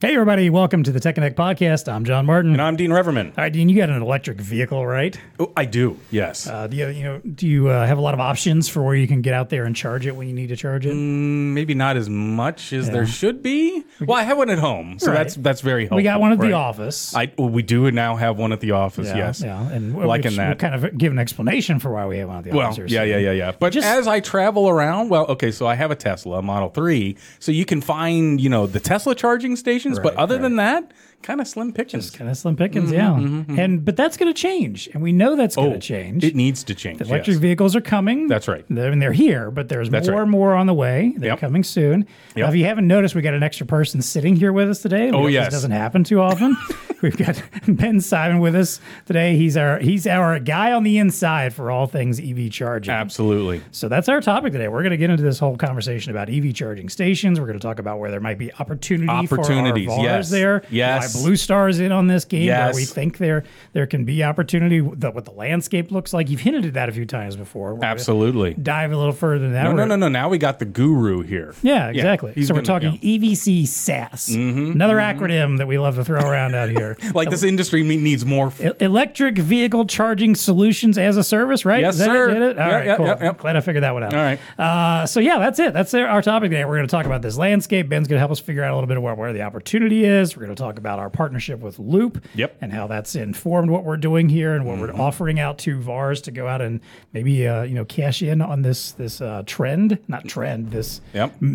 Hey, everybody. Welcome to the TEConnect podcast. I'm John Martin. And I'm Dean Reverman. All right, Dean, you got an electric vehicle, right? Oh, I do, yes. Do you have a lot of options for where you can get out there and charge it when you need to charge it? Maybe not as much as there should be. Well, I have one at home, so that's very helpful. We got one at the office. We do now have one at the office, yes. Yeah, and we'll kind of give an explanation for why we have one at the office. Well, yeah. But just, as I travel around, so I have a Tesla, a Model 3, so you can find, the Tesla charging station. Right, but other than that, kind of slim pickings. Mm-hmm. But that's going to change, and we know that's going to change. It needs to change. The electric vehicles are coming. That's right. They're here, but there's more and more on the way. They're coming soon. Yep. Now, if you haven't noticed, we got an extra person sitting here with us today. This doesn't happen too often. We've got Ben Simon with us today. He's our guy on the inside for all things EV charging. Absolutely. So that's our topic today. We're going to get into this whole conversation about EV charging stations. We're going to talk about where there might be opportunities for our VARs there. Yes. Why Blue Star is in on this game. Yes. Where we think there can be opportunity. What the landscape looks like. You've hinted at that a few times before. We're absolutely. Dive a little further than that. No. Now we got the guru here. Yeah, exactly. Yeah, we're talking EVCSaaS. Mm-hmm, another acronym that we love to throw around out here. Like this industry needs more electric vehicle charging solutions as a service, right? Yes, sir. All right, cool. Yep. Glad I figured that one out. All right. So that's it. That's our topic today. We're going to talk about this landscape. Ben's going to help us figure out a little bit of where the opportunity is. We're going to talk about our partnership with Loop and how that's informed what we're doing here and what we're offering out to VARs to go out and maybe cash in on this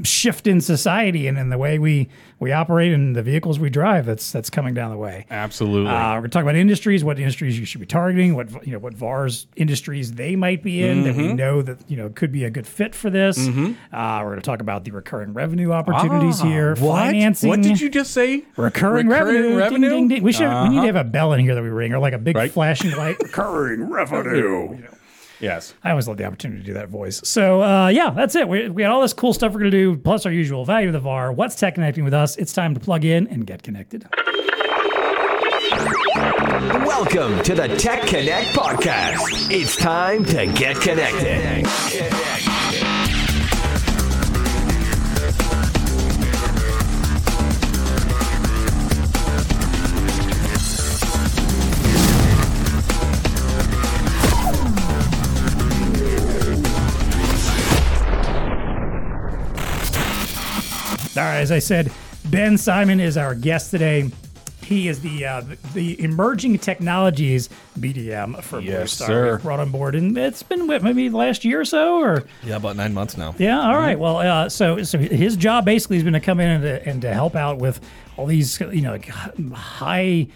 shift in society and in the way we operate and the vehicles we drive that's coming down the way. Absolutely. We're going to talk about industries, what industries you should be targeting, what VARs industries they might be in that we know that could be a good fit for this. Mm-hmm. We're going to talk about the recurring revenue opportunities here. What? Financing. What did you just say? Recurring revenue. Ding, ding, ding. We need to have a bell in here that we ring or like a big flashing light. Recurring revenue. Yes. I always love the opportunity to do that voice. So, that's it. We got all this cool stuff we're going to do, plus our usual value of the VAR. What's Tech Connecting with us? It's time to plug in and get connected. Welcome to the Tech Connect podcast. It's time to get connected. All right, as I said, Ben Simon is our guest today. He is the emerging technologies BDM for Blue Star. Sir. Brought on board, and it's been maybe the last year or so, or about 9 months now. Yeah, all right. Well, so his job basically has been to come in and to help out with all these high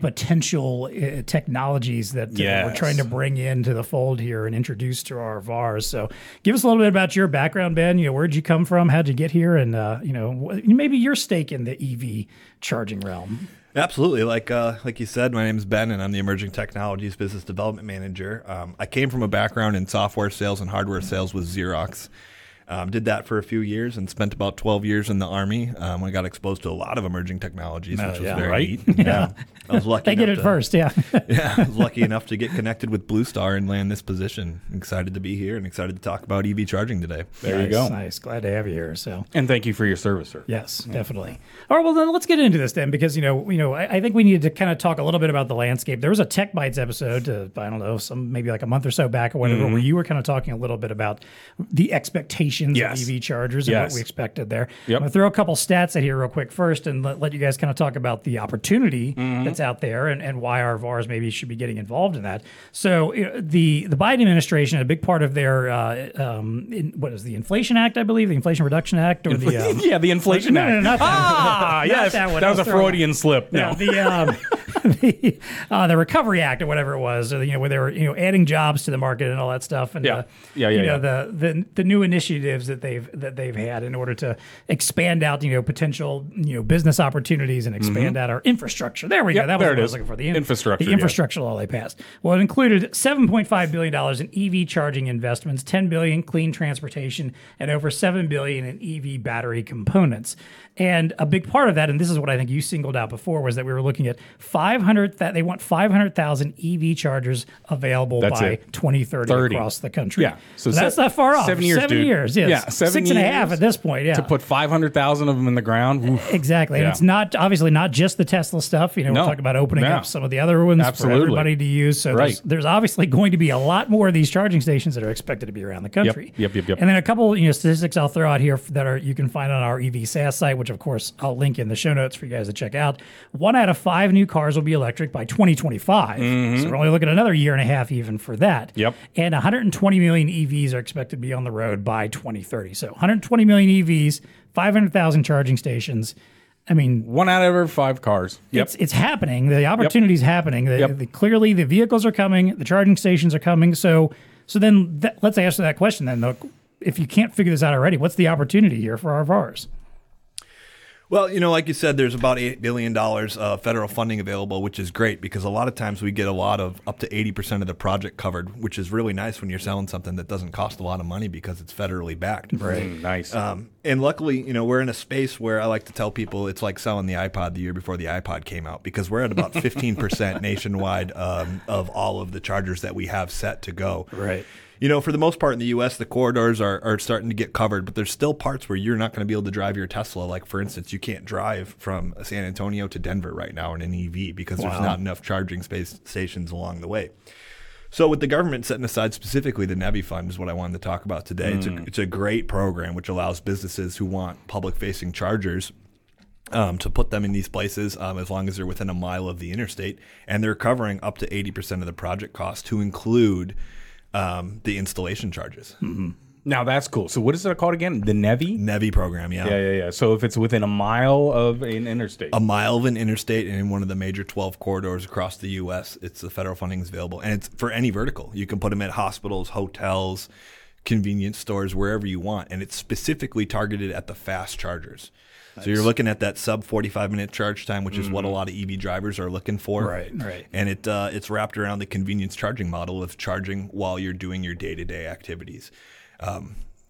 potential technologies that we're trying to bring into the fold here and introduce to our VARs. So give us a little bit about your background, Ben. Where'd you come from? How'd you get here? And, maybe your stake in the EV charging realm. Absolutely. Like you said, my name is Ben, and I'm the Emerging Technologies Business Development Manager. I came from a background in software sales and hardware sales with Xerox. Did that for a few years and spent about 12 years in the Army. I got exposed to a lot of emerging technologies, which was very neat. Yeah. I was lucky. They get it first, I was lucky enough to get connected with Blue Star and land this position. Excited to be here and excited to talk about EV charging today. There you go. Nice. Glad to have you here. So. And thank you for your service, sir. Yes, definitely. All right. Well, then let's get into this then, because I think we needed to kind of talk a little bit about the landscape. There was a Tech Bites episode, maybe like a month or so back or whatever, where you were kind of talking a little bit about the expectations of EV chargers and what we expected there. Yep. I'm going to throw a couple stats at here real quick first and let you guys kind of talk about the opportunity that's out there and why our VARs maybe should be getting involved in that. So the Biden administration, a big part of their, the Inflation Act, I believe, the Inflation Reduction Act? Or the Inflation Act. No, that one. That was a Freudian slip. No. The Recovery Act or whatever it was, where they were adding jobs to the market and all that stuff, and the new initiatives that they've had in order to expand out potential business opportunities and expand out our infrastructure. There we go. That was what I was looking for. The infrastructure law they passed. Well, it included $7.5 billion in EV charging investments, $10 billion clean transportation, and over $7 billion in EV battery components. And a big part of that, and this is what I think you singled out before, was that we were looking at 5 they want 500,000 EV chargers available by 2030 across the country. Yeah. So that's not far off. 7 years, dude. Yes. Yeah, 7 years. 6.5 at this point, yeah. To put 500,000 of them in the ground. Oof. Exactly. Yeah. And it's not, obviously, not just the Tesla stuff. You know, we're talking about opening up some of the other ones for everybody to use. So there's obviously going to be a lot more of these charging stations that are expected to be around the country. Yep. And then a couple, statistics I'll throw out here that are you can find on our EVCSaaS site, which, of course, I'll link in the show notes for you guys to check out. 1 out of 5 new cars will be electric by 2025. Mm-hmm. So we're only looking at another year and a half even for that. Yep. And 120 million EVs are expected to be on the road by 2030. So 120 million EVs, 500,000 charging stations. I mean, 1 out of every 5 cars. Yep. It's happening. The opportunity is happening. Clearly, the vehicles are coming. The charging stations are coming. So then let's answer that question then, though. If you can't figure this out already, what's the opportunity here for our VARs? Well, like you said, there's about $8 billion federal funding available, which is great because a lot of times we get up to 80% of the project covered, which is really nice when you're selling something that doesn't cost a lot of money because it's federally backed. Right. Nice. And luckily, we're in a space where I like to tell people it's like selling the iPod the year before the iPod came out because we're at about 15% nationwide of all of the chargers that we have set to go. Right. For the most part in the U.S., the corridors are starting to get covered, but there's still parts where you're not going to be able to drive your Tesla. Like, for instance, you can't drive from San Antonio to Denver right now in an EV because there's not enough charging stations along the way. So with the government setting aside specifically the NEVI fund is what I wanted to talk about today. It's a great program which allows businesses who want public-facing chargers to put them in these places as long as they're within a mile of the interstate, and they're covering up to 80% of the project cost to include – the installation charges. Mm-hmm. Now that's cool. So what is it called again? The NEVI? NEVI program, yeah. Yeah. So if it's within a mile of an interstate. A mile of an interstate and in one of the major 12 corridors across the U.S., the federal funding is available. And it's for any vertical. You can put them at hospitals, hotels, convenience stores, wherever you want. And it's specifically targeted at the fast chargers. Nice. So you're looking at that sub 45-minute charge time, which is what a lot of EV drivers are looking for. Right. And it's wrapped around the convenience charging model of charging while you're doing your day-to-day activities.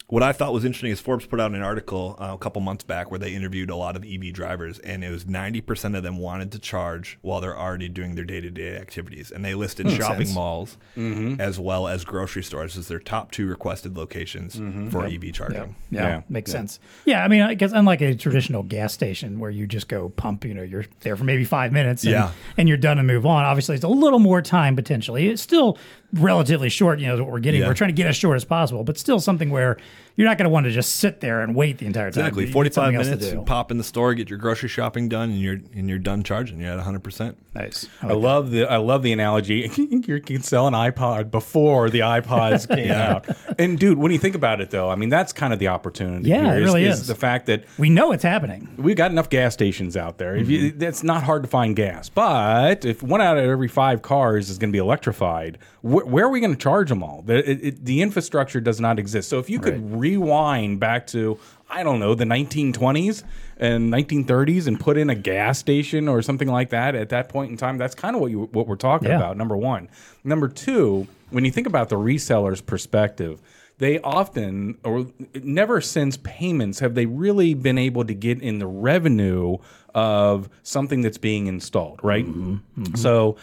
What I thought was interesting is Forbes put out an article a couple months back where they interviewed a lot of EV drivers, and it was 90% of them wanted to charge while they're already doing their day-to-day activities. And they listed shopping malls as well as grocery stores as their top 2 requested locations for EV charging. Yeah. Makes sense. Yeah, I mean, I guess unlike a traditional gas station where you just go pump, you're there for maybe 5 minutes and you're done and move on. Obviously, it's a little more time potentially. It's still relatively short, is what we're getting. Yeah. We're trying to get as short as possible, but still something where you're not going to want to just sit there and wait the entire time. Exactly. 45 minutes, you pop in the store, get your grocery shopping done, and you're done charging. You're at 100%. Nice. I love the analogy. You can sell an iPod before the iPods came out. And dude, when you think about it, though, I mean that's kind of the opportunity. Yeah, here, it really is the fact that we know it's happening. We've got enough gas stations out there. It's not hard to find gas. But if 1 out of every 5 cars is going to be electrified, where are we going to charge them all? The infrastructure does not exist. So if you could rewind back to, I don't know, the 1920s and 1930s and put in a gas station or something like that at that point in time, that's kind of what we're talking about, number one. Number two, when you think about the reseller's perspective, they often, or never since payments, have they really been able to get in the revenue of something that's being installed, right? Mm-hmm. So,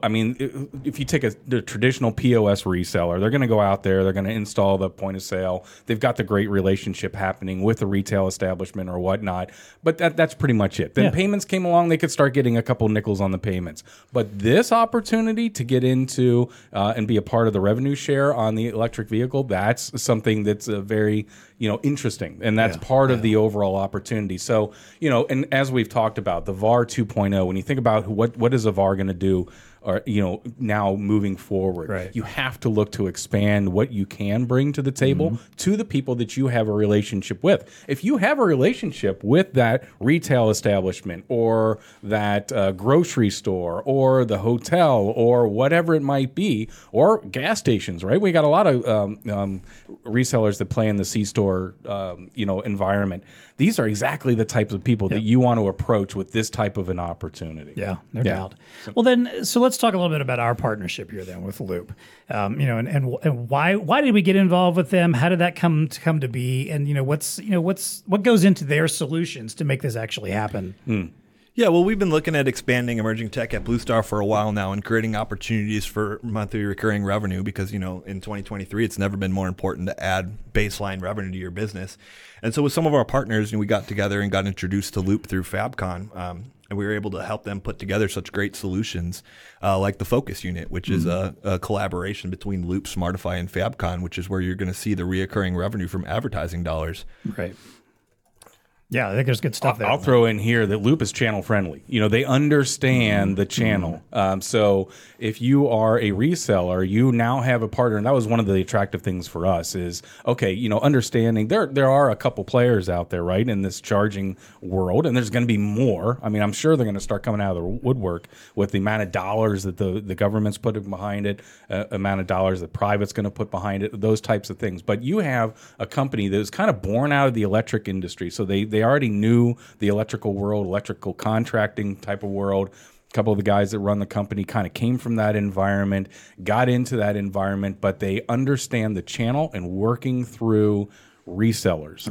I mean, if you take the traditional POS reseller, they're going to go out there, they're going to install the point of sale. They've got the great relationship happening with the retail establishment or whatnot, but that's pretty much it. Then payments came along, they could start getting a couple nickels on the payments. But this opportunity to get into and be a part of the revenue share on the electric vehicle, that's something that's a very, interesting. And that's part of the overall opportunity. So, and as we've talked about, the VAR 2.0, when you think about what is a VAR going to do or, now moving forward, you have to look to expand what you can bring to the table to the people that you have a relationship with. If you have a relationship with that retail establishment or that grocery store or the hotel or whatever it might be, or gas stations, right? We got a lot of resellers that play in the C-store, environment. These are exactly the types of people that you want to approach with this type of an opportunity. Yeah, no doubt. Well, then, so let's talk a little bit about our partnership here then with Loop, and why did we get involved with them? How did that come to be? And what goes into their solutions to make this actually happen? Yeah, well, we've been looking at expanding emerging tech at Blue Star for a while now and creating opportunities for monthly recurring revenue because, you know, in 2023, it's never been more important to add baseline revenue to your business. And so with some of our partners, we got together and got introduced to Loop through FabCon, and we were able to help them put together such great solutions like the Focus Unit, which is a collaboration between Loop, Smartify, and FabCon, which is where you're going to see the recurring revenue from advertising dollars. Right. Yeah, I think there's good stuff there. I'll throw in here that Loop is channel friendly. You know, they understand the channel. So if you are a reseller, you now have a partner. And that was one of the attractive things for us is, okay, you know, understanding there are a couple players out there, right, in this charging world. And there's going to be more. I mean, I'm sure they're going to start coming out of the woodwork with the amount of dollars that the government's putting behind it, amount of dollars that private's going to put behind it, those types of things. But you have a company that is kind of born out of the electric industry. So they already knew the electrical world, electrical contracting type of world. A couple of the guys that run the company kind of came from that environment, got into that environment, but they understand the channel and working through resellers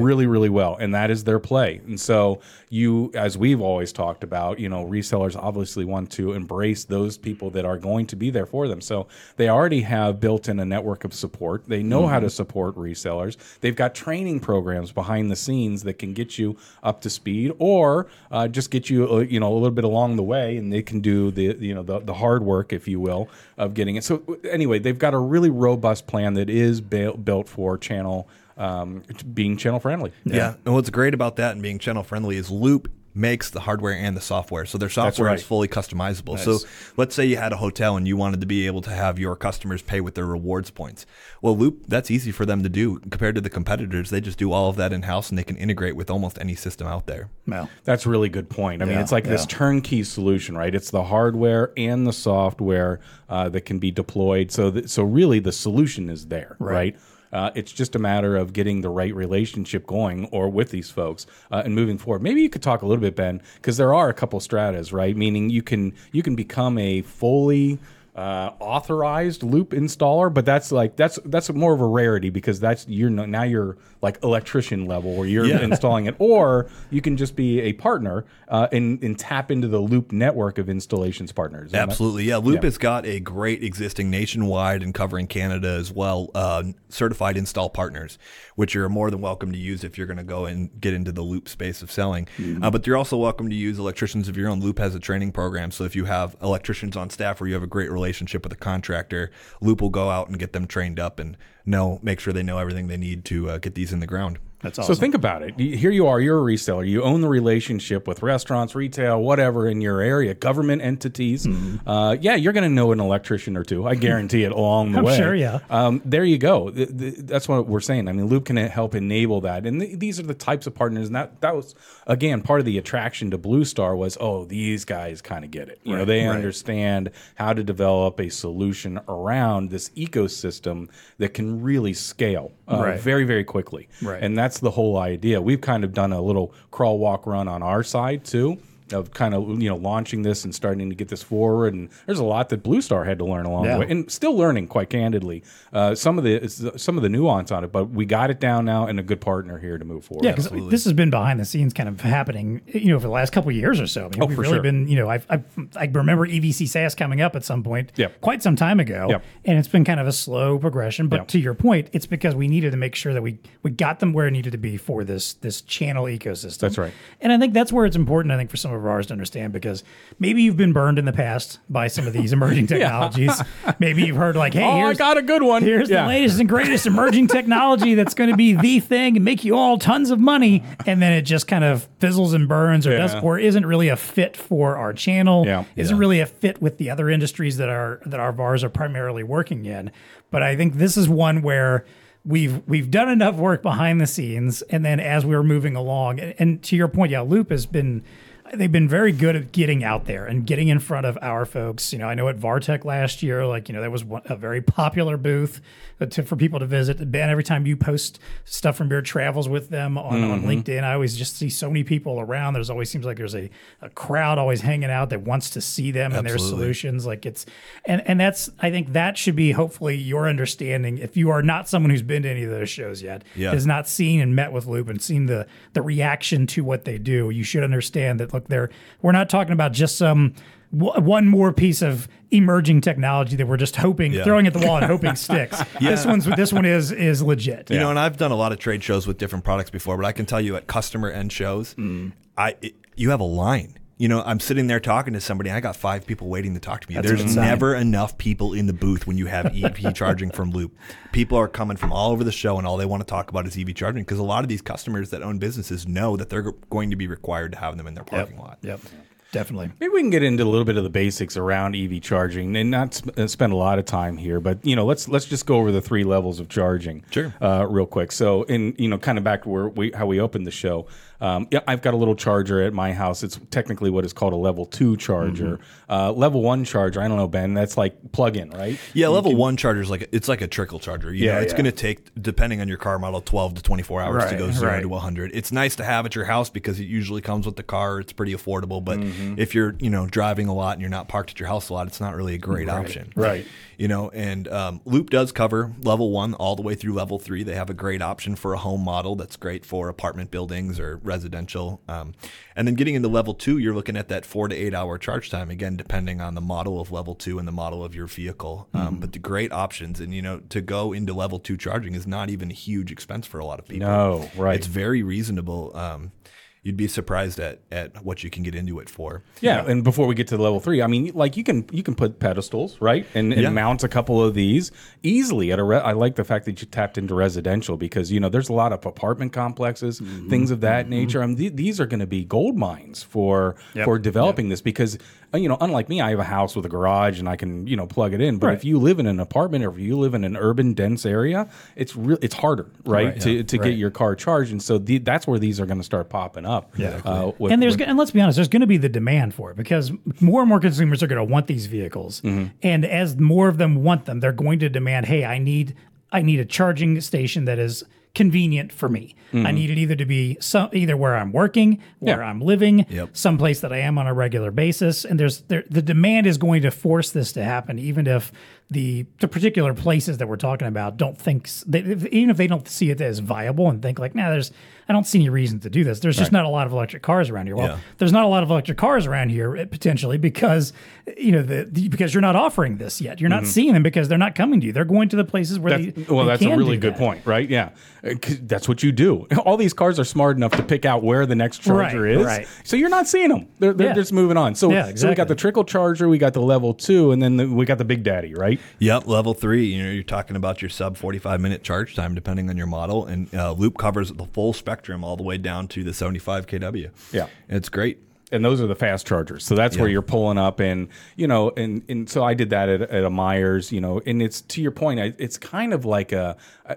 really, really well. And that is their play. And so you, as we've always talked about, you know, resellers obviously want to embrace those people that are going to be there for them. So they already have built in a network of support. They know how to support resellers. They've got training programs behind the scenes that can get you up to speed or just get you, you know, a little bit along the way, and they can do the, you know, the hard work, if you will, of getting it. So anyway, they've got a really robust plan that is built for channel being channel friendly. Yeah. And what's great about that and being channel friendly is Loop makes the hardware and the software. So their software is fully customizable. Nice. So let's say you had a hotel and you wanted to be able to have your customers pay with their rewards points. Well, Loop, that's easy for them to do compared to the competitors. They just do all of that in-house and they can integrate with almost any system out there. Wow. That's a really good point. I mean, it's like this turnkey solution, right? It's the hardware and the software that can be deployed. So so really the solution is there, right? It's just a matter of getting the right relationship going or with these folks and moving forward. Maybe you could talk a little bit, Ben, because there are a couple stratas, right? Meaning you can become a fully authorized Loop installer, but that's more of a rarity because you're like electrician level where you're installing it, or you can just be a partner and tap into the Loop network of installations partners. Absolutely, yeah. Loop has got a great existing nationwide and covering Canada as well certified install partners, which you're more than welcome to use if you're going to go and get into the Loop space of selling. But you're also welcome to use electricians of your own. Loop has a training program, so if you have electricians on staff or you have a great relationship with a contractor, Loop will go out and get them trained up and make sure they know everything they need to get these in the ground. That's awesome. So think about it. Here you are, you're a reseller. You own the relationship with restaurants, retail, whatever in your area, government entities. You're going to know an electrician or two. I guarantee it along the way. I'm sure, yeah. There you go. That's what we're saying. I mean, Loop can help enable that. And these are the types of partners. And that was, again, part of the attraction to Blue Star was, these guys kind of get it. You know, they understand how to develop a solution around this ecosystem that can really scale very, very quickly. Right. And that's the whole idea. We've kind of done a little crawl, walk, run on our side too, of kind of launching this and starting to get this forward. And there's a lot that Blue Star had to learn along the way, and still learning, quite candidly, some of the nuance on it. But we got it down now, and a good partner here to move forward. Yeah, because this has been behind the scenes, kind of happening, for the last couple of years or so. I mean, we've really been, I remember EVCSaaS coming up at some point, quite some time ago, and it's been kind of a slow progression. But to your point, it's because we needed to make sure that we got them where it needed to be for this channel ecosystem. That's right, and I think that's where it's important. I think for some of ours to understand, because maybe you've been burned in the past by some of these emerging technologies. Maybe you've heard like, hey, I got a good one. Here's the latest and greatest emerging technology that's going to be the thing and make you all tons of money. And then it just kind of fizzles and burns or does, or isn't really a fit for our channel, isn't really a fit with the other industries that our VARs are primarily working in. But I think this is one where we've done enough work behind the scenes. And then as we were moving along, and to your point, Loop has been... They've been very good at getting out there and getting in front of our folks. I know at VARTech last year, there was a very popular booth for people to visit. Ben, every time you post stuff from your travels with them on LinkedIn, I always just see so many people around. There's always seems like there's a crowd always hanging out that wants to see them and their solutions. I think that should be hopefully your understanding. If you are not someone who's been to any of those shows yet, has not seen and met with Loop and seen the reaction to what they do, you should understand that. hook there. We're not talking about just some one more piece of emerging technology that we're just hoping, throwing at the wall and hoping sticks. This one is legit. You know, and I've done a lot of trade shows with different products before, but I can tell you at customer end shows, you have a line. You know, I'm sitting there talking to somebody. I got 5 people waiting to talk to me. There's never enough people in the booth when you have EV charging from Loop. People are coming from all over the show, and all they want to talk about is EV charging because a lot of these customers that own businesses know that they're going to be required to have them in their parking lot. Definitely. Maybe we can get into a little bit of the basics around EV charging and not spend a lot of time here, but you know, let's just go over the 3 levels of charging, real quick. So, kind of back to where how we opened the show. I've got a little charger at my house. It's technically what is called a level 2 charger. Mm-hmm. Level 1 charger, I don't know, Ben. That's like plug-in, right? Yeah, level 1 charger is like a trickle charger. You know, it's going to take, depending on your car model, 12 to 24 hours to go 0 to 100. It's nice to have at your house because it usually comes with the car. It's pretty affordable, but if you're driving a lot and you're not parked at your house a lot, it's not really a great option. Right. You know, and Loop does cover level 1 all the way through level 3. They have a great option for a home model that's great for apartment buildings or residential. And then getting into level 2, you're looking at that 4 to 8 hour charge time, again, depending on the model of level 2 and the model of your vehicle. But the great options, and to go into level 2 charging is not even a huge expense for a lot of people. No, right. It's very reasonable. You'd be surprised at what you can get into it for. Yeah, and before we get to level 3, I mean, like you can put pedestals, right? And mount a couple of these easily at I like the fact that you tapped into residential because, there's a lot of apartment complexes, things of that nature. I mean, these are going to be gold mines for developing this because, unlike me, I have a house with a garage and I can, plug it in. But if you live in an apartment or if you live in an urban dense area, it's harder, right? to get your car charged. And so that's where these are going to start popping up. And let's be honest, there's going to be the demand for it because more and more consumers are going to want these vehicles. And as more of them want them, they're going to demand, hey, I need a charging station that is convenient for me. I need it either to be either where I'm working, where I'm living, someplace that I am on a regular basis. And the demand is going to force this to happen, even if the particular places that we're talking about don't think, even if they don't see it as viable and think like, I don't see any reason to do this. There's just not a lot of electric cars around here. Well, there's not a lot of electric cars around here potentially because, because you're not offering this yet. You're not seeing them because they're not coming to you. They're going to the places where that's a really good point, right? Yeah. That's what you do. All these cars are smart enough to pick out where the next charger is. Right. So you're not seeing them. They're just moving on. So, so we got the trickle charger, we got the level 2, and then we got the big daddy, right? Yep. Level 3, you're talking about your sub 45-minute charge time, depending on your model. And Loop covers the full spectrum all the way down to the 75 kW. Yeah. It's great. And those are the fast chargers. So that's where you're pulling up and, and so I did that at a Myers, and it's to your point, it's kind of like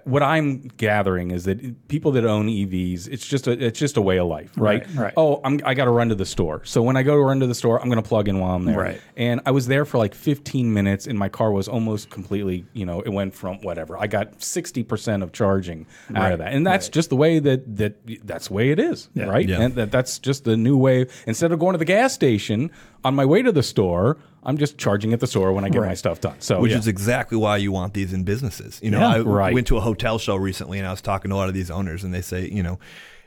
what I'm gathering is that people that own EVs, it's just a way of life, right? Right. Oh, I got to run to the store. So when I go to run to the store, I'm going to plug in while I'm there. Right. And I was there for like 15 minutes and my car was almost completely, it went from whatever. I got 60% of charging out of that. And that's just the way that's the way it is, right? Yeah. And that's just the new way. Instead of going to the gas station on my way to the store, I'm just charging at the store when I get my stuff done. So, which is exactly why you want these in businesses. I went to a hotel show recently and I was talking to a lot of these owners and they say,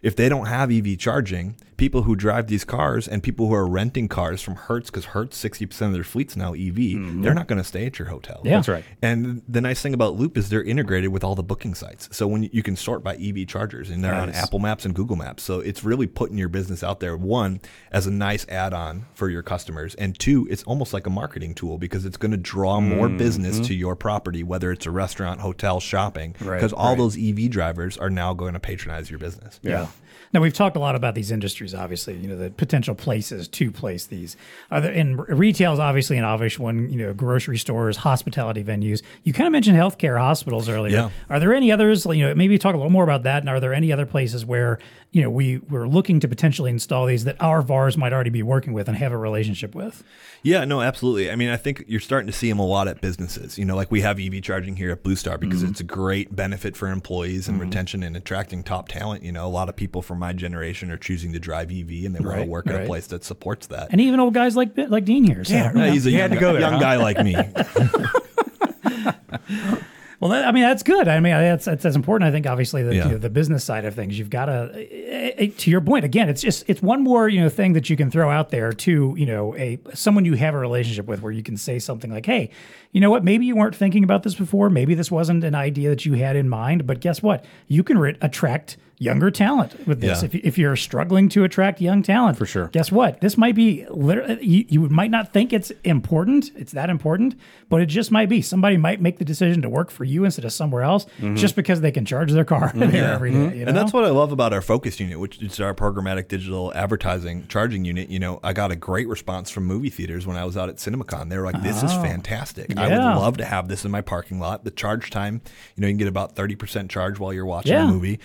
if they don't have EV charging, people who drive these cars and people who are renting cars from Hertz, because Hertz, 60% of their fleet's now EV, they're not going to stay at your hotel. Yeah. That's right. And the nice thing about Loop is they're integrated with all the booking sites. So when you can sort by EV chargers, and they're on Apple Maps and Google Maps. So it's really putting your business out there, one, as a nice add-on for your customers, and two, it's almost like a marketing tool because it's going to draw more business to your property, whether it's a restaurant, hotel, shopping, because all those EV drivers are now going to patronize your business. Yeah. Now, we've talked a lot about these industries, obviously, the potential places to place these. And retail is obviously an obvious one, grocery stores, hospitality venues. You kind of mentioned healthcare hospitals earlier. Yeah. Are there any others, maybe talk a little more about that, and are there any other places where, we're looking to potentially install these that our VARs might already be working with and have a relationship with? Yeah, no, absolutely. I mean, I think you're starting to see them a lot at businesses, like we have EV charging here at Blue Star because it's a great benefit for employees and retention and attracting top talent. A lot of people from my generation are choosing to drive EV and they want to work at a place that supports that. And even old guys like Dean here. So, he's a young guy like me. Well, that's good. I mean, that's important. I think obviously the business side of things, you've got to, to your point again, it's just one more thing that you can throw out there to someone you have a relationship with, where you can say something like, hey, you know what, maybe you weren't thinking about this before, maybe this wasn't an idea that you had in mind, but guess what, you can attract younger talent with this. Yeah. If you're struggling to attract young talent, for sure, guess what, this might be literally, you might not think it's that important, but it just might be. Somebody might make the decision to work for you instead of somewhere else, mm-hmm. just because they can charge their car there every day. Mm-hmm. And that's what I love about our Focus Unit, which is our programmatic digital advertising charging unit. I got a great response from movie theaters when I was out at CinemaCon. They were like, this is fantastic. Yeah. I would love to have this in my parking lot. The charge time, you can get about 30% charge while you're watching a movie.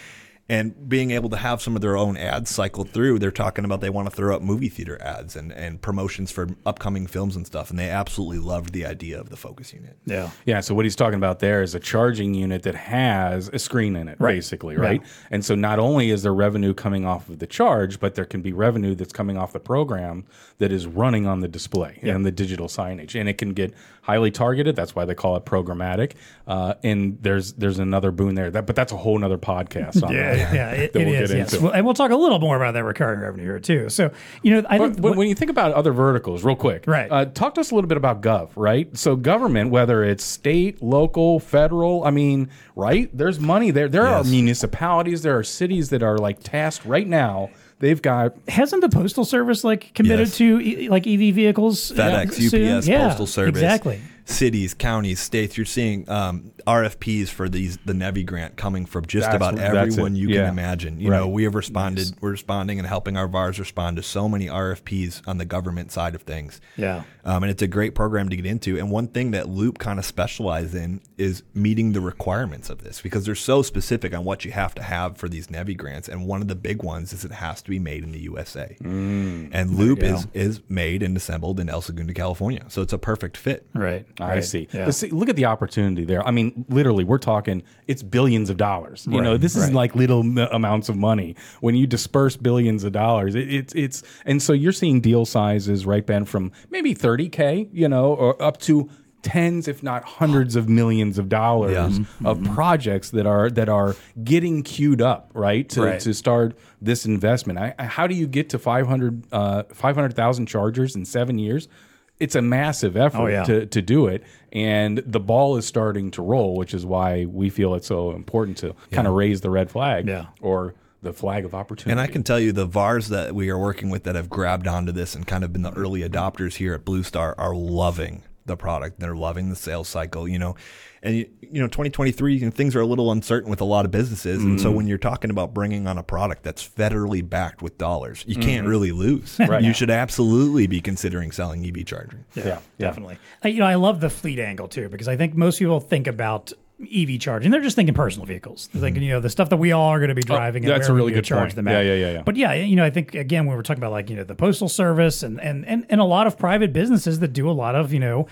And being able to have some of their own ads cycle through, they're talking about they want to throw up movie theater ads and promotions for upcoming films and stuff. And they absolutely loved the idea of the Focus Unit. Yeah. Yeah. So what he's talking about there is a charging unit that has a screen in it, basically, right? Yeah. And so not only is there revenue coming off of the charge, but there can be revenue that's coming off the program that is running on the display and the digital signage. And it can get highly targeted. That's why they call it programmatic. And there's another boon there. But that's a whole other podcast on that. Yeah, it is. Yes. And we'll talk a little more about that recurring revenue here, too. So, I think when you think about other verticals, real quick, talk to us a little bit about gov, right? So government, whether it's state, local, federal, there's money there. There are municipalities, there are cities that are tasked right now. They've got... Hasn't the Postal Service committed to EV vehicles? FedEx, UPS, Postal Service. Exactly. Cities, counties, states. You're seeing RFPs for the NEVI grant coming from everyone you can imagine. We have responded. Yes. We're responding and helping our VARs respond to so many RFPs on the government side of things. Yeah. And it's a great program to get into. And one thing that Loop kind of specializes in is meeting the requirements of this, because they're so specific on what you have to have for these NEVI grants. And one of the big ones is it has to be made in the USA. Mm, and Loop is made and assembled in El Segundo, California. So it's a perfect fit. Right. I see. Yeah. But look at the opportunity there. I mean, literally, we're talking, it's billions of dollars. This is little amounts of money. When you disperse billions of dollars, it's and so you're seeing deal sizes, right, Ben, from maybe $30K, or up to tens, if not hundreds of millions of dollars of projects that are getting queued up, to start this investment. How do you get to 500,000 chargers in 7 years? It's a massive effort to do it, and the ball is starting to roll, which is why we feel it's so important to kind of raise the red flag or the flag of opportunity. And I can tell you the VARs that we are working with that have grabbed onto this and kind of been the early adopters here at Blue Star are loving the product. They're loving the sales cycle, 2023, things are a little uncertain with a lot of businesses. Mm-hmm. And so when you're talking about bringing on a product that's federally backed with dollars, you can't really lose. Right. You should absolutely be considering selling EV charging. Yeah, definitely. I love the fleet angle too, because I think most people think about EV charging, they're just thinking personal vehicles. They're thinking, the stuff that we all are going to be driving. That's a really good charge point. Yeah. But I think again, when we're talking about the Postal Service and a lot of private businesses that do a lot of a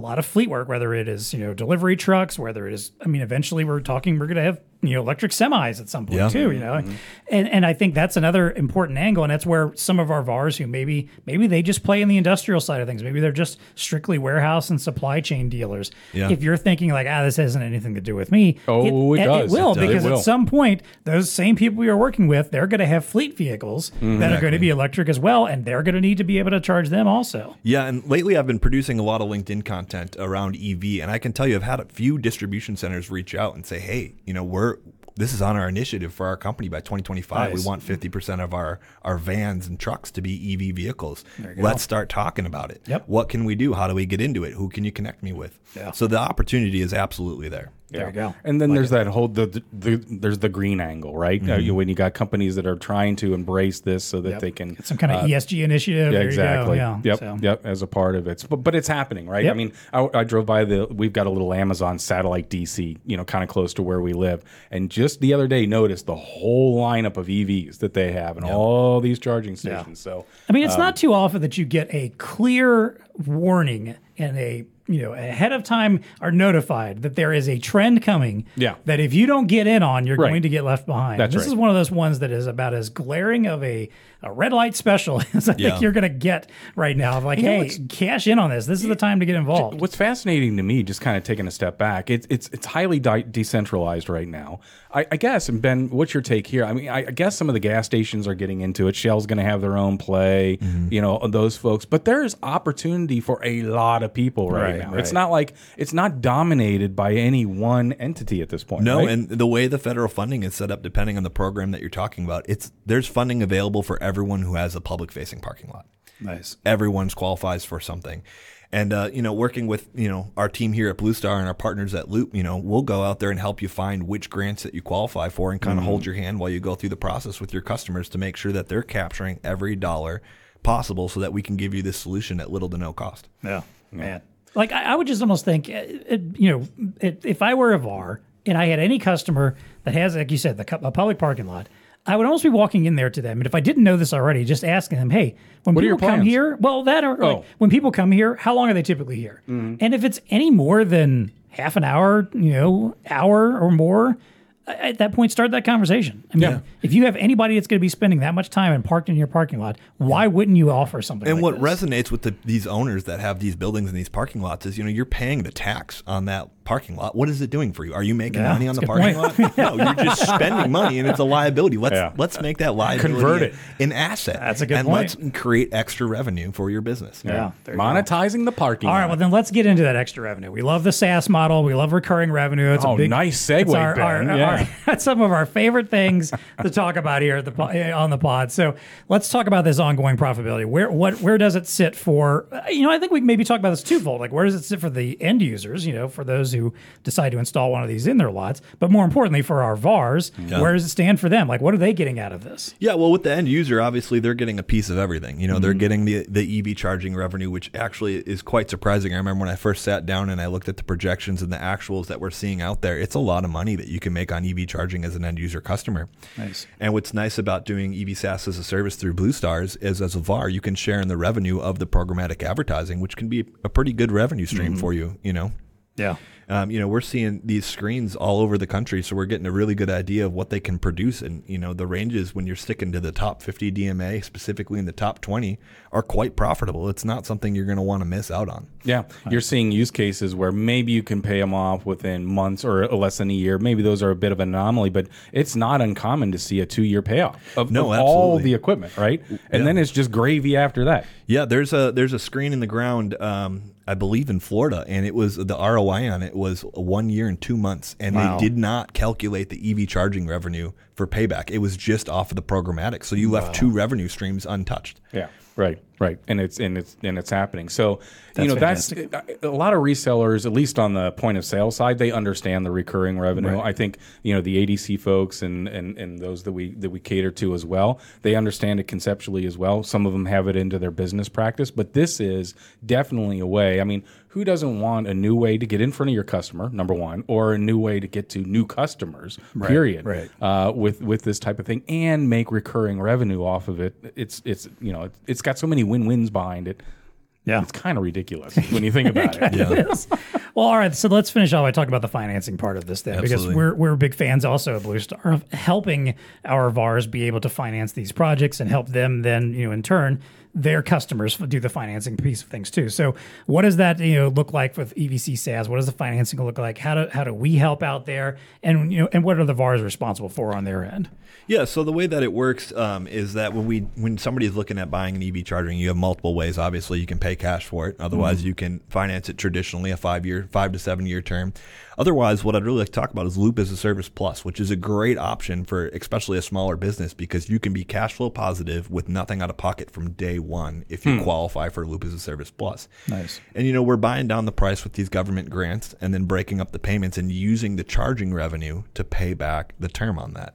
lot of fleet work, whether it is delivery trucks, whether it is eventually we're going to have electric semis at some point too. And I think that's another important angle, and that's where some of our VARs who maybe they just play in the industrial side of things, maybe they're just strictly warehouse and supply chain dealers. Yeah. If you're thinking this hasn't anything to do with me. Oh, it does. It will. At some point, those same people you're working with, they're going to have fleet vehicles that are going to be electric as well, and they're going to need to be able to charge them also. Yeah, and lately I've been producing a lot of LinkedIn content around EV, and I can tell you I've had a few distribution centers reach out and say, hey, this is on our initiative for our company by 2025. Nice. We want 50% of our vans and trucks to be EV vehicles. Let's start talking about it. Yep. What can we do? How do we get into it? Who can you connect me with? Yeah. So the opportunity is absolutely there. Yeah. There you go. And then there's that whole there's the green angle, right? Mm-hmm. When you got companies that are trying to embrace this so that they can get some kind of ESG initiative. Yeah, exactly. As a part of it, but it's happening, right? Yep. I mean, I drove by we've got a little Amazon satellite DC, kind of close to where we live, and just the other day noticed the whole lineup of EVs that they have and all these charging stations. So it's not too often that you get a clear warning and a ahead of time are notified that there is a trend coming that if you don't get in on, you're going to get left behind. This is one of those ones that is about as glaring of a red light special as I think you're going to get right now. Like, hey, cash in on this. This is the time to get involved. What's fascinating to me, just kind of taking a step back, it's highly decentralized right now. I guess, and Ben, what's your take here? I mean, I guess some of the gas stations are getting into it. Shell's going to have their own play, those folks. But there is opportunity for a lot of people right now. Right. It's not dominated by any one entity at this point. No, and the way the federal funding is set up, depending on the program that you're talking about, there's funding available for everyone who has a public-facing parking lot. Nice. Everyone qualifies for something. And, working with, our team here at Blue Star and our partners at Loop, we'll go out there and help you find which grants that you qualify for and kind of hold your hand while you go through the process with your customers to make sure that they're capturing every dollar possible so that we can give you this solution at little to no cost. Yeah, man. Like, I would just almost think, if I were a VAR and I had any customer that has, like you said, a public parking lot, I would almost be walking in there to them, and if I didn't know this already, just asking them, hey, when people come here, how long are they typically here? Mm-hmm. And if it's any more than half an hour, hour or more, at that point, start that conversation. I mean, if you have anybody that's going to be spending that much time and parked in your parking lot, why wouldn't you offer something like this? And what resonates with these owners that have these buildings and these parking lots is, you're paying the tax on that parking lot. What is it doing for you? Are you making money on the parking lot? No, you're just spending money, and it's a liability. Let's make that liability convert it in asset. That's a good point. And let's create extra revenue for your business. Yeah. Monetizing the parking lot. All right, well, then let's get into that extra revenue. We love the SaaS model. We love recurring revenue. It's a big, nice segue, Ben. That's some of our favorite things to talk about here on the pod. So let's talk about this ongoing profitability. Where does it sit for? I think we can maybe talk about this twofold. Like, where does it sit for the end users? For those who decide to install one of these in their lots, but more importantly for our VARs, where does it stand for them? Like, what are they getting out of this? Yeah, well, with the end user, obviously they're getting a piece of everything. They're getting the EV charging revenue, which actually is quite surprising. I remember when I first sat down and I looked at the projections and the actuals that we're seeing out there. It's a lot of money that you can make on EV charging as an end user customer. Nice. And what's nice about doing EVSaaS as a service through Blue Stars is, as a VAR, you can share in the revenue of the programmatic advertising, which can be a pretty good revenue stream for you, Yeah. We're seeing these screens all over the country, so we're getting a really good idea of what they can produce. And, the ranges when you're sticking to the top 50 DMA, specifically in the top 20, are quite profitable. It's not something you're going to want to miss out on. Yeah. You're seeing use cases where maybe you can pay them off within months or less than a year. Maybe those are a bit of an anomaly, but it's not uncommon to see a 2-year payoff of all the equipment, right? And then it's just gravy after that. Yeah. There's a screen in the ground, I believe in Florida, and it was the ROI on it was 1 year and 2 months, and they did not calculate the EV charging revenue for payback. It was just off of the programmatic, so you left two revenue streams untouched. Yeah, right, and it's happening. So fantastic. That's a lot of resellers, at least on the point of sale side, they understand the recurring revenue. Right. I think the ADC folks and those that we cater to as well, they understand it conceptually as well. Some of them have it into their business practice, but this is definitely a way. I mean, who doesn't want a new way to get in front of your customer, number one, or a new way to get to new customers, period, with this type of thing, and make recurring revenue off of it? It's got so many win-wins behind it. Yeah. It's kind of ridiculous when you think about it. It is. Well, all right. So let's finish off by talking about the financing part of this then, because we're big fans also at Blue Star of helping our VARs be able to finance these projects and help them then, in turn, their customers do the financing piece of things too. So what does that look like with EVCSaaS? What does the financing look like? How do we help out there? And and what are the VARs responsible for on their end? Yeah, so the way that it works is that when somebody's looking at buying an EV charger, you have multiple ways. Obviously, you can pay cash for it. Otherwise, you can finance it traditionally, a 5 to 7 year term. Otherwise, what I'd really like to talk about is Loop as a Service Plus, which is a great option for especially a smaller business, because you can be cash flow positive with nothing out of pocket from day one if you qualify for Loop as a Service Plus. Nice. And we're buying down the price with these government grants and then breaking up the payments and using the charging revenue to pay back the term on that.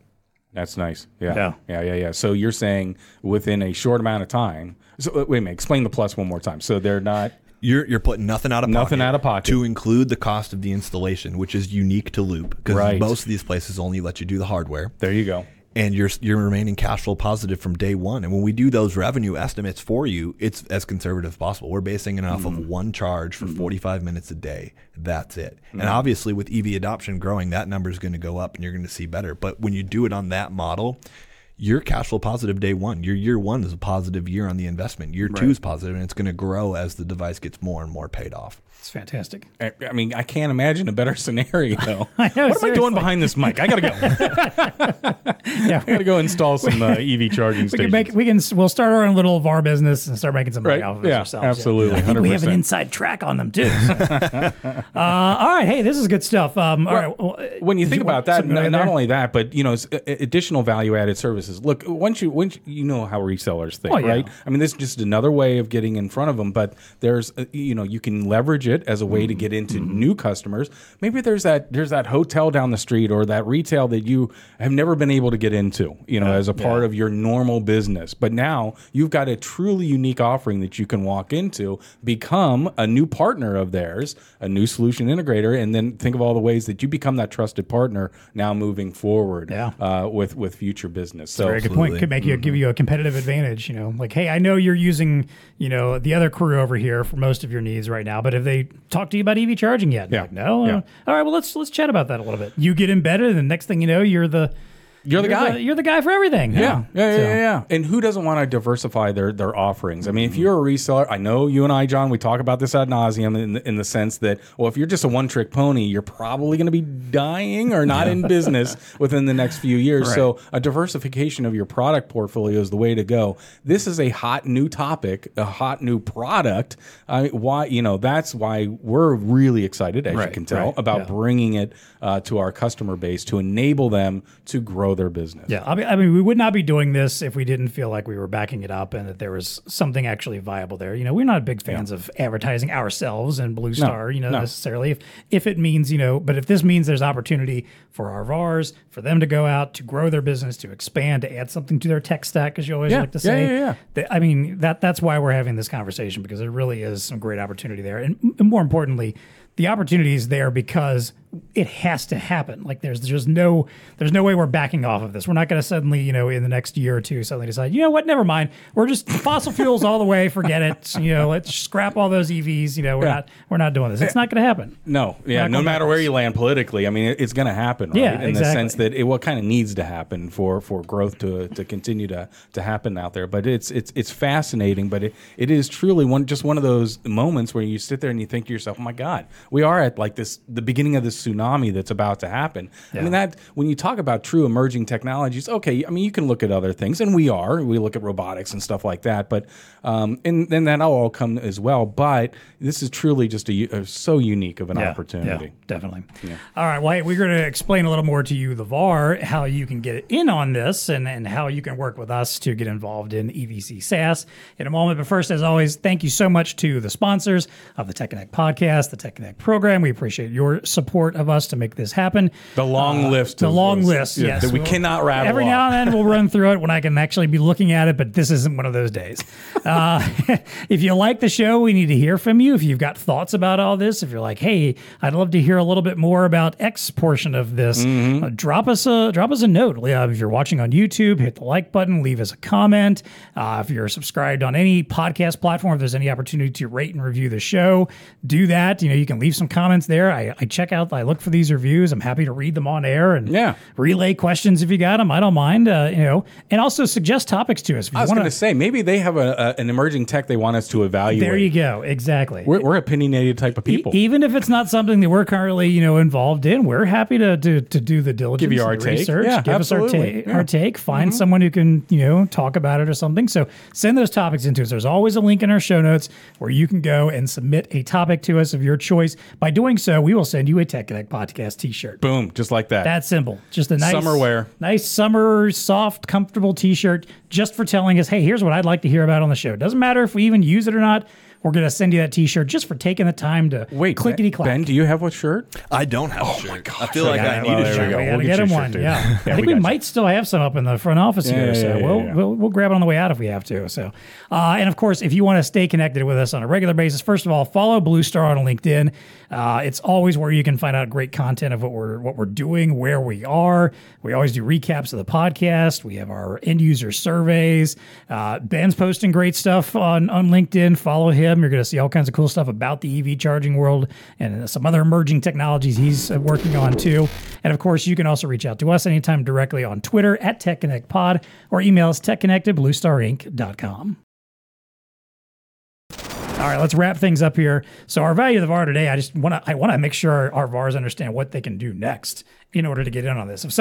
That's nice. Yeah. So you're saying within a short amount of time. So wait a minute, explain the plus one more time. So they're not. You're putting nothing out of pocket to include the cost of the installation, which is unique to Loop, because most of these places only let you do the hardware. There you go. and you're remaining cash flow positive from day one. And when we do those revenue estimates for you, it's as conservative as possible. We're basing it off of one charge for 45 minutes a day. That's it. And obviously with EV adoption growing, that number is going to go up and you're going to see better. But when you do it on that model, you're cash flow positive day one. Your year one is a positive year on the investment. Year two is positive, and it's going to grow as the device gets more and more paid off. It's fantastic. I mean, I can't imagine a better scenario. What am I doing behind this mic? I got to go. I got to go install some EV charging stations. We'll start our own little VAR business and start making some money off of ourselves. Absolutely. Yeah. I think we have an inside track on them, too. So. All right. Hey, this is good stuff. All right. Well, when you think about that, not only that, but you know, additional value-added services. Look, once you know how resellers think, right? I mean, this is just another way of getting in front of them, but there's, you can leverage it as a way to get into new customers. Maybe there's that hotel down the street or that retail that you have never been able to get into, as a part of your normal business. But now you've got a truly unique offering that you can walk into, become a new partner of theirs, a new solution integrator, and then think of all the ways that you become that trusted partner now moving forward with future business. So very good point. Could make you give you a competitive advantage. Like, hey, I know you're using the other crew over here for most of your needs right now, but have they talked to you about EV charging yet? Yeah. Like, no. Yeah. All right. Well, let's chat about that a little bit. You get embedded, and the next thing you know, you're the guy. You're the guy for everything. Yeah. And who doesn't want to diversify their offerings? I mean, if you're a reseller, I know you and I, John, we talk about this ad nauseum in the sense that, well, if you're just a one-trick pony, you're probably going to be dying or not in business within the next few years. Right. So a diversification of your product portfolio is the way to go. This is a hot new topic, a hot new product. That's why we're really excited, as you can tell, about bringing it to our customer base to enable them to grow their business. Yeah, I mean, we would not be doing this if we didn't feel like we were backing it up and that there was something actually viable there. We're not big fans of advertising ourselves and Blue Star, necessarily. If it means, but if this means there's opportunity for our VARs, for them to go out, to grow their business, to expand, to add something to their tech stack, as you always like to say. I mean, that's why we're having this conversation, because there really is some great opportunity there. And more importantly, the opportunity is there because it has to happen. Like there's no way we're backing off of this. We're not going to suddenly, in the next year or two, suddenly decide, you know what, never mind. We're just fossil fuels all the way. Forget it. Let's scrap all those EVs. We're not doing this. It's not going to happen. No. Yeah. No matter where you land politically, I mean, it's going to happen. Right? Yeah. In the sense that it kind of needs to happen for growth to continue to happen out there. But it's fascinating. But it is truly one of those moments where you sit there and you think to yourself, oh my God. We are at the beginning of this tsunami that's about to happen. Yeah. I mean, that when you talk about true emerging technologies, okay, I mean, you can look at other things, and we look at robotics and stuff like that, but and then that'll all come as well. But this is truly just so unique of an opportunity. Yeah, definitely. Yeah. All right, well, hey, we're going to explain a little more to you, the VAR, how you can get in on this and how you can work with us to get involved in EVCSaaS in a moment. But first, as always, thank you so much to the sponsors of the TechConnect podcast, the TechConnect program. We appreciate your support of us to make this happen. The long list. The long list, yes. That we cannot rattle off. Every now and then we'll run through it when I can actually be looking at it, but this isn't one of those days. If you like the show, we need to hear from you. If you've got thoughts about all this, if you're like, hey, I'd love to hear a little bit more about X portion of this, drop us a note. If you're watching on YouTube, hit the like button, leave us a comment. If you're subscribed on any podcast platform, if there's any opportunity to rate and review the show, do that. You can leave some comments there. I check out, I look for these reviews. I'm happy to read them on air and relay questions if you got them. I don't mind, and also suggest topics to us. If you I was going to say, maybe they have an emerging tech they want us to evaluate. There you go. Exactly. We're opinionated type of people. Even if it's not something that we're currently, involved in, we're happy to do the diligence. Give you our take. Research. Yeah, give absolutely. Us our take. Find someone who can, talk about it or something. So send those topics into us. There's always a link in our show notes where you can go and submit a topic to us of your choice. By doing so, we will send you a TechConnect podcast t-shirt. Boom, just like that. That simple. Just a nice summer wear. Nice summer, soft, comfortable t-shirt just for telling us, hey, here's what I'd like to hear about on the show. Doesn't matter if we even use it or not. We're going to send you that T-shirt just for taking the time to clickety-clack. Ben, do you have a shirt? I don't have a shirt. Oh, my gosh. I feel like I need a shirt. We got to get him one, dude. Yeah. I think we might still have some up in the front office here. So we'll grab it on the way out if we have to. So, and, of course, if you want to stay connected with us on a regular basis, first of all, follow Blue Star on LinkedIn. It's always where you can find out great content of what we're doing, where we are. We always do recaps of the podcast. We have our end-user surveys. Ben's posting great stuff on LinkedIn. Follow him. You're going to see all kinds of cool stuff about the EV charging world and some other emerging technologies he's working on, too. And, of course, you can also reach out to us anytime directly on Twitter at TEConnectPod or email us TECconnect@bluestarinc.com. All right, let's wrap things up here. So our value of the VAR today, I want to make sure our VARs understand what they can do next in order to get in on this. We've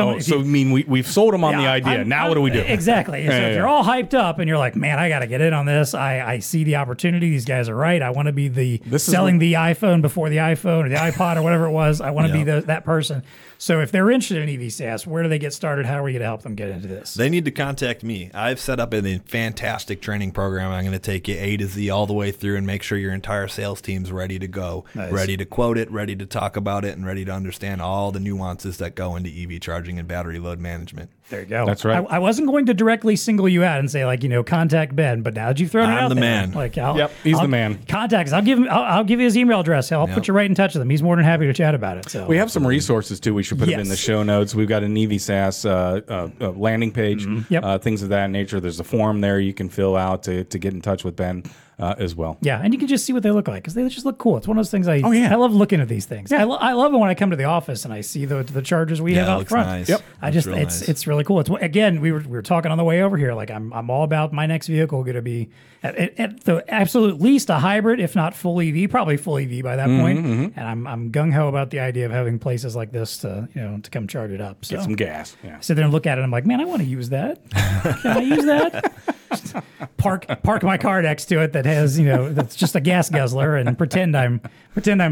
sold them on the idea. Now what do we do? Exactly. So if you're all hyped up and you're like, man, I got to get in on this. I see the opportunity. These guys are right. I want to be the iPhone before the iPhone or the iPod or whatever it was. I want to be that person. So if they're interested in EVCSaaS, where do they get started? How are we going to help them get into this? They need to contact me. I've set up a fantastic training program. I'm going to take you A to Z all the way through and make sure your entire sales team's ready to go, ready to quote it, ready to talk about it, and ready to understand all the nuances that go into EV charging and battery load management. There you go. That's right. I wasn't going to directly single you out and say, contact Ben, but now that you've thrown it out there, I'm the man. He's the man. Contact us. I'll give you his email address. I'll put you right in touch with him. He's more than happy to chat about it. So we have some resources, too. We should put them in the show notes. We've got an EVSaaS landing page, things of that nature. There's a form there you can fill out to get in touch with Ben. As well. Yeah, and you can just see what they look like because they just look cool. It's one of those things I love looking at these things. Yeah, I love it when I come to the office and I see the chargers we have out front. Nice. Yep. It's really cool. It's again, we were talking on the way over here. Like I'm all about my next vehicle going to be at the absolute least a hybrid, if not full EV, probably full EV by that point. Mm-hmm. And I'm gung ho about the idea of having places like this to come charge it up. So, get some gas. Yeah. I sit there and look at it. And I'm like, man, I want to use that. Can I use that? Just park my car next to it that has that's just a gas guzzler and pretend I'm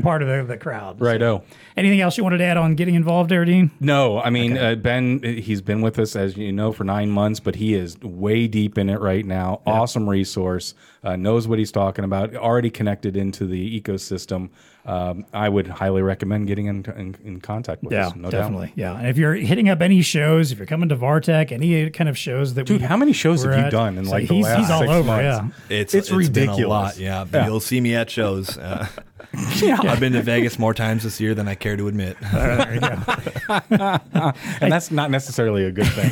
part of the crowd. Righto. So, anything else you wanted to add on getting involved, Dean? No, I mean Ben, he's been with us as you know for 9 months, but he is way deep in it right now. Yeah. Awesome resource, knows what he's talking about. Already connected into the ecosystem. I would highly recommend getting in contact with us. No, definitely. Doubt. Yeah, and if you're hitting up any shows, if you're coming to VARTech, any kind of shows that how many shows have you done in the last 6 months? Yeah. It's ridiculous. Been a lot, but you'll see me at shows. I've been to Vegas more times this year than I care to admit. There you go. And that's not necessarily a good thing.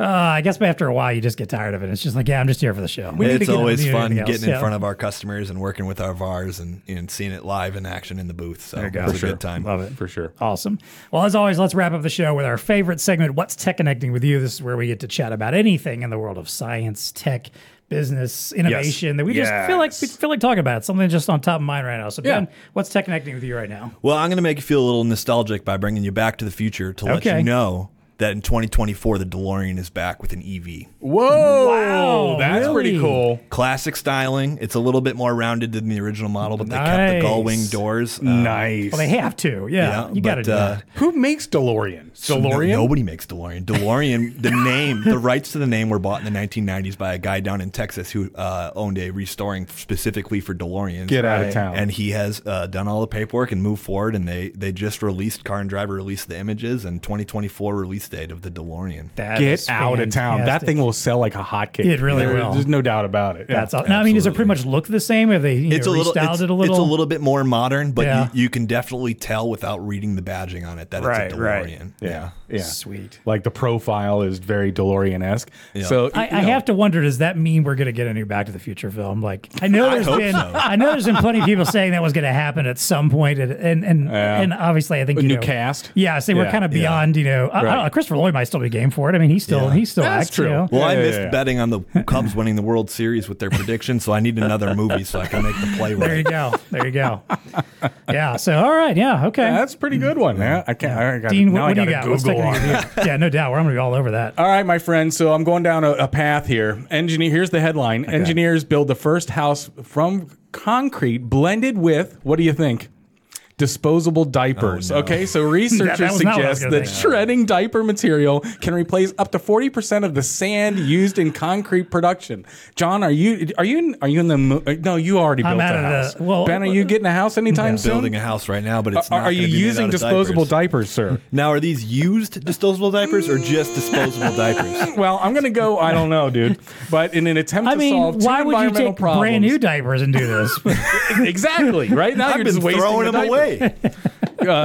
I guess after a while you just get tired of it. It's just like, I'm just here for the show. It's always fun getting in front of our customers and working with our VARs and seeing it live in action in the booth. So it was a good time. Love it. For sure. Awesome. Well, as always, let's wrap up the show with our favorite segment, What's Tech Connecting With You? This is where we get to chat about anything in the world of science, tech, business, innovation that we just feel like talking about. It's something just on top of mind right now. So Ben, what's Tech Connecting With You right now? Well, I'm going to make you feel a little nostalgic by bringing you back to the future to let you know that in 2024, the DeLorean is back with an EV. Whoa! Wow, that's pretty cool. Classic styling. It's a little bit more rounded than the original model, but they kept the gull-wing doors. Nice. Well, they have to. Yeah, you got to do that. Who makes DeLorean? DeLorean? Nobody makes DeLorean. DeLorean, the name, the rights to the name were bought in the 1990s by a guy down in Texas who owned a restoring specifically for DeLoreans. Get out of town. And he has done all the paperwork and moved forward, and they just released, Car and Driver released the images, and 2024 released state of the DeLorean. Get out of town. That thing will sell like a hotcake. It really will. There's no doubt about it. Yeah. That's all. Now, I mean, does it pretty much look the same? Have they restyled it a little? It's a little bit more modern, but you can definitely tell without reading the badging on it that it's a DeLorean. Right. Yeah. Sweet. Like the profile is very DeLorean-esque. Yeah. So I have to wonder, does that mean we're going to get a new Back to the Future film? Like I know there's been plenty of people saying that was going to happen at some point, and obviously I think new cast. Yeah, so we're kind of beyond Christopher Lloyd might still be game for it. I mean, he's still that's true. You know? Well, I missed betting on the Cubs winning the World Series with their prediction, so I need another movie so I can make the play. There you go. Yeah. So all right. Yeah. Okay. Yeah, that's a pretty good one, man. Dean, what do you got? Google on it. Yeah, no doubt. I'm gonna be all over that. All right, my friend. So I'm going down a path here. Here's the headline: Engineers build the first house from concrete blended with. What do you think? disposable diapers. Oh, no. Okay, so researchers suggest that shredding diaper material can replace up to 40% of the sand used in concrete production. John, are you in the no? You already built a house. Ben, are you getting a house anytime soon? I'm building a house right now, but it's not. Are you using disposable diapers, sir? Now, are these used disposable diapers or just disposable diapers? Well, I'm gonna go. I don't know, dude. But in an attempt to solve two environmental problems, why would you take brand new diapers and do this? Exactly. Right now, you're just throwing them away.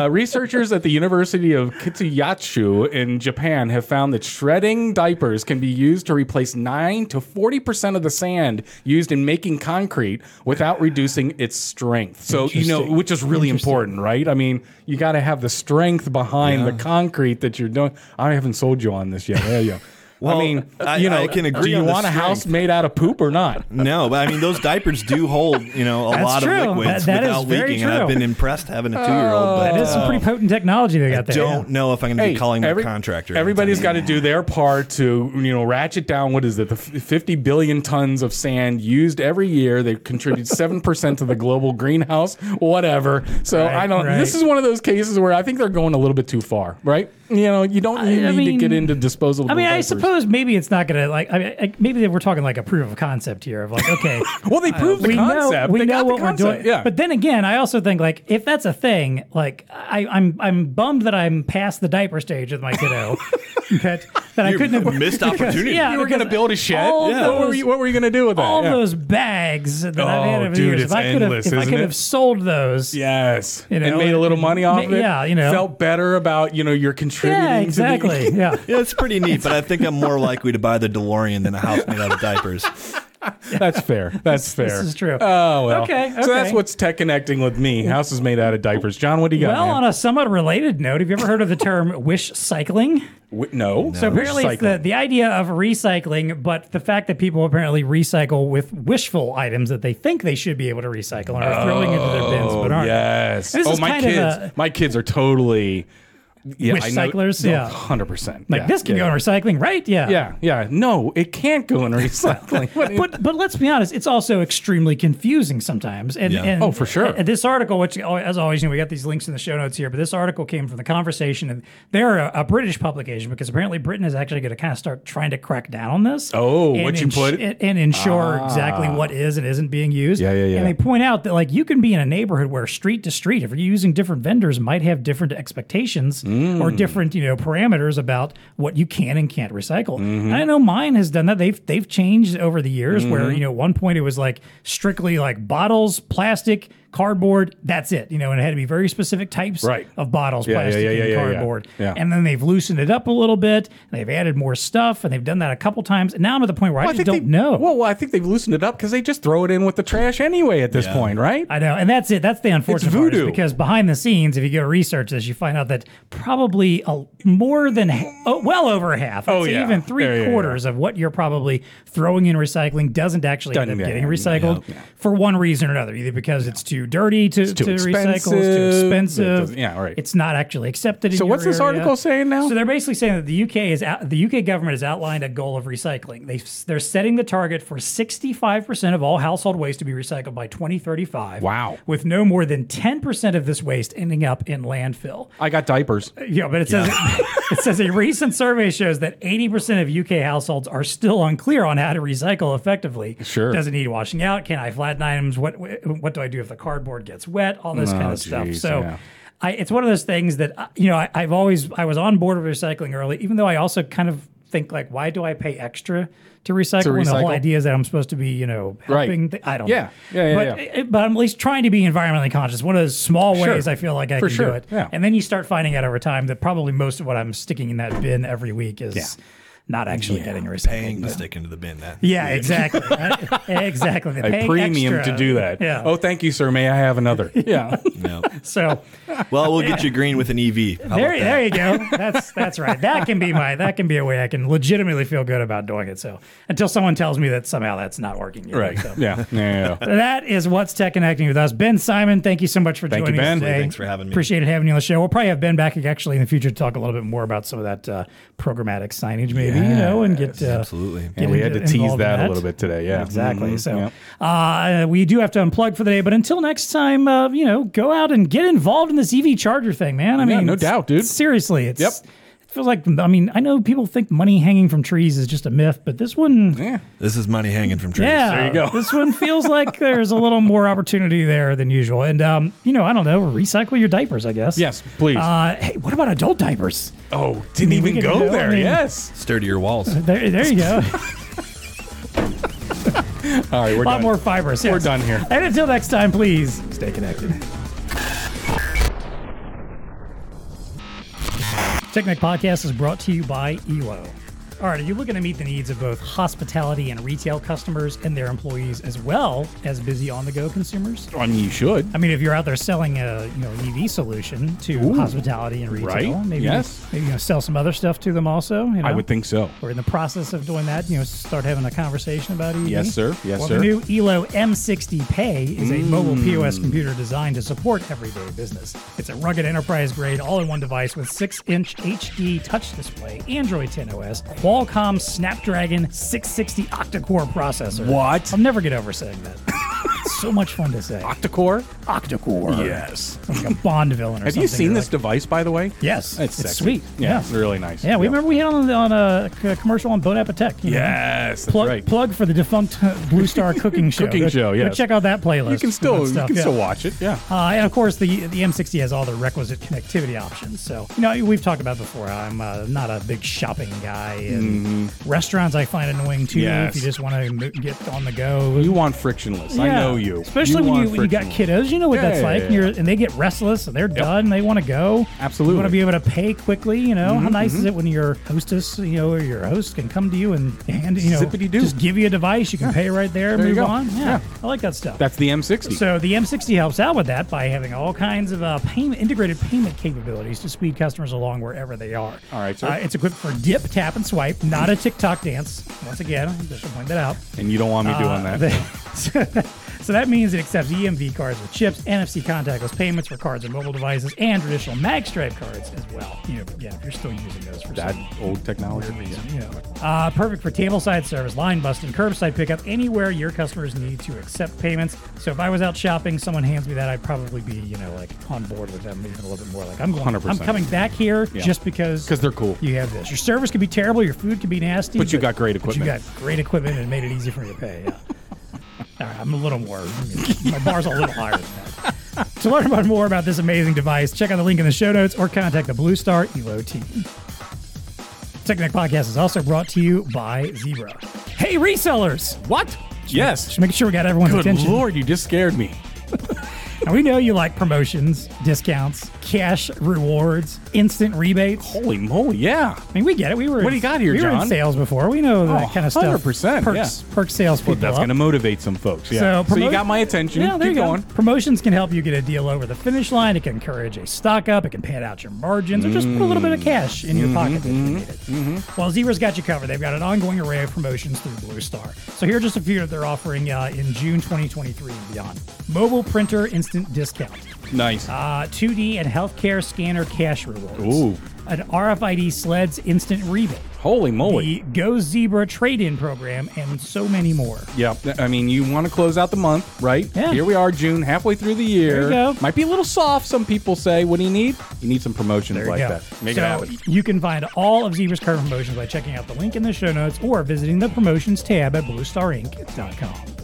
Researchers at the University of Kitsuyasu in Japan have found that shredding diapers can be used to replace 9 to 40% of the sand used in making concrete without reducing its strength. So, you know, which is really important, right? I mean, you got to have the strength behind the concrete that you're doing. I haven't sold you on this yet. There you go. Well, I mean, I can agree. Do you want a house made out of poop or not? No, but I mean, those diapers do hold, a lot of liquids without leaking. True. And I've been impressed having a 2-year-old. But that is some pretty potent technology they got there. I don't know if I'm going to be calling the contractor. Everybody's got to do their part to, ratchet down. What is it? The 50 billion tons of sand used every year. They contribute 7% to the global greenhouse. Whatever. So This is one of those cases where I think they're going a little bit too far, right? You don't need to get into disposable diapers. I suppose maybe it's not going to, maybe we're talking like a proof of concept here of okay. Well, they proved the concept. We know what we're doing. Yeah. But then again, I also think if that's a thing, I'm bummed that I'm past the diaper stage with my kiddo. that I couldn't have missed opportunity. You were going to build a shed. What were you going to do with that? All those bags that I've had over the years. It's endless, isn't it? If I could have sold those. Yes. And made a little money off it. Yeah, Felt better about, your contributing. Yeah, exactly. Yeah, it's pretty neat, but I think I'm more likely to buy the DeLorean than a house made out of diapers. That's fair. This is true. Oh, well. Okay. So that's what's tech connecting with me. Houses made out of diapers. John, what do you got? Well, on a somewhat related note, have you ever heard of the term wish cycling? No. So apparently it's the idea of recycling, but the fact that people apparently recycle with wishful items that they think they should be able to recycle and are throwing into their bins but aren't. Yes. This is my kids are totally... Yeah, wish cyclers, 100%. This can go in recycling, right? Yeah. Yeah. No, it can't go in recycling. but let's be honest, it's also extremely confusing sometimes. And for sure. And this article, which as always, we got these links in the show notes here, but this article came from The Conversation, and they're a British publication because apparently Britain is actually going to kind of start trying to crack down on this. Oh, what you put? And ensure exactly what is and isn't being used. Yeah. And they point out that you can be in a neighborhood where street to street, if you're using different vendors, might have different expectations. Or different, parameters about what you can and can't recycle. Mm-hmm. And I know mine has done that. They've changed over the years where, at one point it was strictly bottles, plastic, cardboard, that's it. And it had to be very specific types of bottles, plastic, and cardboard. Yeah. And then they've loosened it up a little bit. They've added more stuff, and they've done that a couple times. And now I'm at the point where I just don't know. Well, I think they've loosened it up because they just throw it in with the trash anyway at this point, right? I know, and that's it. That's the unfortunate part is because behind the scenes, if you go research this, you find out that probably more than well over half, even three quarters of what you're probably throwing in recycling doesn't end up getting recycled for one reason or another, either because it's too dirty to recycle, it's too expensive. It's not actually accepted. So what's this article saying now? So they're basically saying that the UK the UK government has outlined a goal of recycling. They're setting the target for 65% of all household waste to be recycled by 2035. Wow. With no more than 10% of this waste ending up in landfill. I got diapers. Yeah, but it says it says a recent survey shows that 80% of UK households are still unclear on how to recycle effectively. Sure. Does it need washing out? Can I flatten items? What do I do if the cardboard gets wet, all this kind of stuff. So it's one of those things that, I was on board with recycling early, even though I also kind of think why do I pay extra to recycle? And the whole idea is that I'm supposed to be, helping. I don't know. But I'm at least trying to be environmentally conscious. One of those small ways I feel like I can do it. Yeah. And then you start finding out over time that probably most of what I'm sticking in that bin every week is... Yeah. Not actually getting recycled. Paying to stick into the bin. Exactly. Exactly. A premium extra to do that. Yeah. Oh, thank you, sir. May I have another? Yeah. No. So. Well, we'll get you green with an EV. There you go. That's right. That can be a way I can legitimately feel good about doing it. So until someone tells me that somehow that's not working yet. Right. So. Yeah. That is what's Tech Connecting with us. Ben Simon, thank you so much for joining us today. Thanks for having me. Appreciate having you on the show. We'll probably have Ben back actually in the future to talk a little bit more about some of that programmatic signage maybe. And get absolutely. And we had to tease that a little bit today. Yeah, exactly. Mm-hmm. So we do have to unplug for the day, but until next time, go out and get involved in this EV charger thing, man. I mean, no doubt, dude. Seriously, it's it feels like, I mean, I know people think money hanging from trees is just a myth, but this one, this is money hanging from trees. Yeah, there you go. This one feels like there's a little more opportunity there than usual. And you know, I don't know, recycle your diapers, I guess. Yes, please. Hey, what about adult diapers? Oh, didn't even go there. I mean, yes, sturdier walls. There you go. All right, we're done. A lot more fibrous. Yes. We're done here. And until next time, please stay connected. TEConnect Podcast is brought to you by Elo. All right, are you looking to meet the needs of both hospitality and retail customers and their employees, as well as busy on-the-go consumers? I mean, you should. I mean, if you're out there selling a an EV solution to hospitality and retail, right? Maybe sell some other stuff to them also. You know? I would think so. Or in the process of doing that, you know, start having a conversation about EV. Yes, sir. Yes, well, sir. The new Elo M60 Pay is a mobile POS computer designed to support everyday business. It's a rugged enterprise-grade all-in-one device with 6-inch HD touch display, Android 10 OS, Qualcomm Snapdragon 660 octa-core processor. What? I'll never get over saying that. It's so much fun to say. Octa-core? Octa-core. Yes. Like a Bond villain or something. Have you seen this device, by the way? Yes. It's sweet. Yeah. It's really nice. Yeah, we remember we had on a commercial on Bon Appetit. Yes, that's right. Plug for the defunct Blue Star cooking show. Cooking show, yeah. Go check out that playlist. You can still watch it, yeah. And, of course, the M60 has all the requisite connectivity options. So, you know, we've talked about before. I'm not a big shopping guy. Restaurants I find annoying too. Yes. If you just want to get on the go, you want frictionless. Yeah. I know you. Especially when you got kiddos, you know what that's like. And they get restless and they're done. They want to go. Absolutely. You want to be able to pay quickly. You know how nice is it when your hostess, or your host can come to you and zippity-doo, just give you a device. You can pay right there and move on. Yeah, I like that stuff. That's the M60. So the M60 helps out with that by having all kinds of integrated payment capabilities to speed customers along wherever they are. All right, sir. It's equipped for dip, tap, and swipe. Not a TikTok dance. Once again, I just to point that out. And you don't want me doing that. So that means it accepts EMV cards with chips, NFC contactless payments for cards on mobile devices, and traditional Magstripe cards as well. If you're still using those for some old technology reason. Perfect for table-side service, line busting, curbside pickup, anywhere your customers need to accept payments. So if I was out shopping, someone hands me that, I'd probably be, on board with them even a little bit more. Like, I'm coming back here just because they're cool. You have this. Your service could be terrible. Your food could be nasty. But you got great equipment. And made it easy for me to pay, yeah. I'm a little more. My bar's a little higher than that. To learn more about this amazing device, check out the link in the show notes or contact the Blue Star Elo team. TEConnect Podcast is also brought to you by Zebra. Hey, resellers! What? Yes. Just make sure we got everyone's attention. Good Lord, you just scared me. Now, we know you like promotions, discounts, cash rewards, instant rebates. Holy moly, yeah. I mean, we get it. What do you got here, John? We were in sales before. We know that kind of stuff. 100%. Perk salespeople. That's going to motivate some folks, yeah. So you got my attention. Yeah, there you go. Promotions can help you get a deal over the finish line. It can encourage a stock up. It can pad out your margins or just put a little bit of cash in your pocket if you need it. Well, Zebra's got you covered. They've got an ongoing array of promotions through Blue Star. So here are just a few that they're offering in June 2023 and beyond. Mobile printer installation discount. Nice. 2D and healthcare scanner cash rewards. Ooh. An RFID sleds instant rebate. Holy moly. The Go Zebra trade-in program and so many more. Yeah. I mean, you want to close out the month, right? Yeah. Here we are, June, halfway through the year. There you go. Might be a little soft, some people say. What do you need? You need some promotions like that. Make it happen. You can find all of Zebra's current promotions by checking out the link in the show notes or visiting the promotions tab at bluestarinc.com.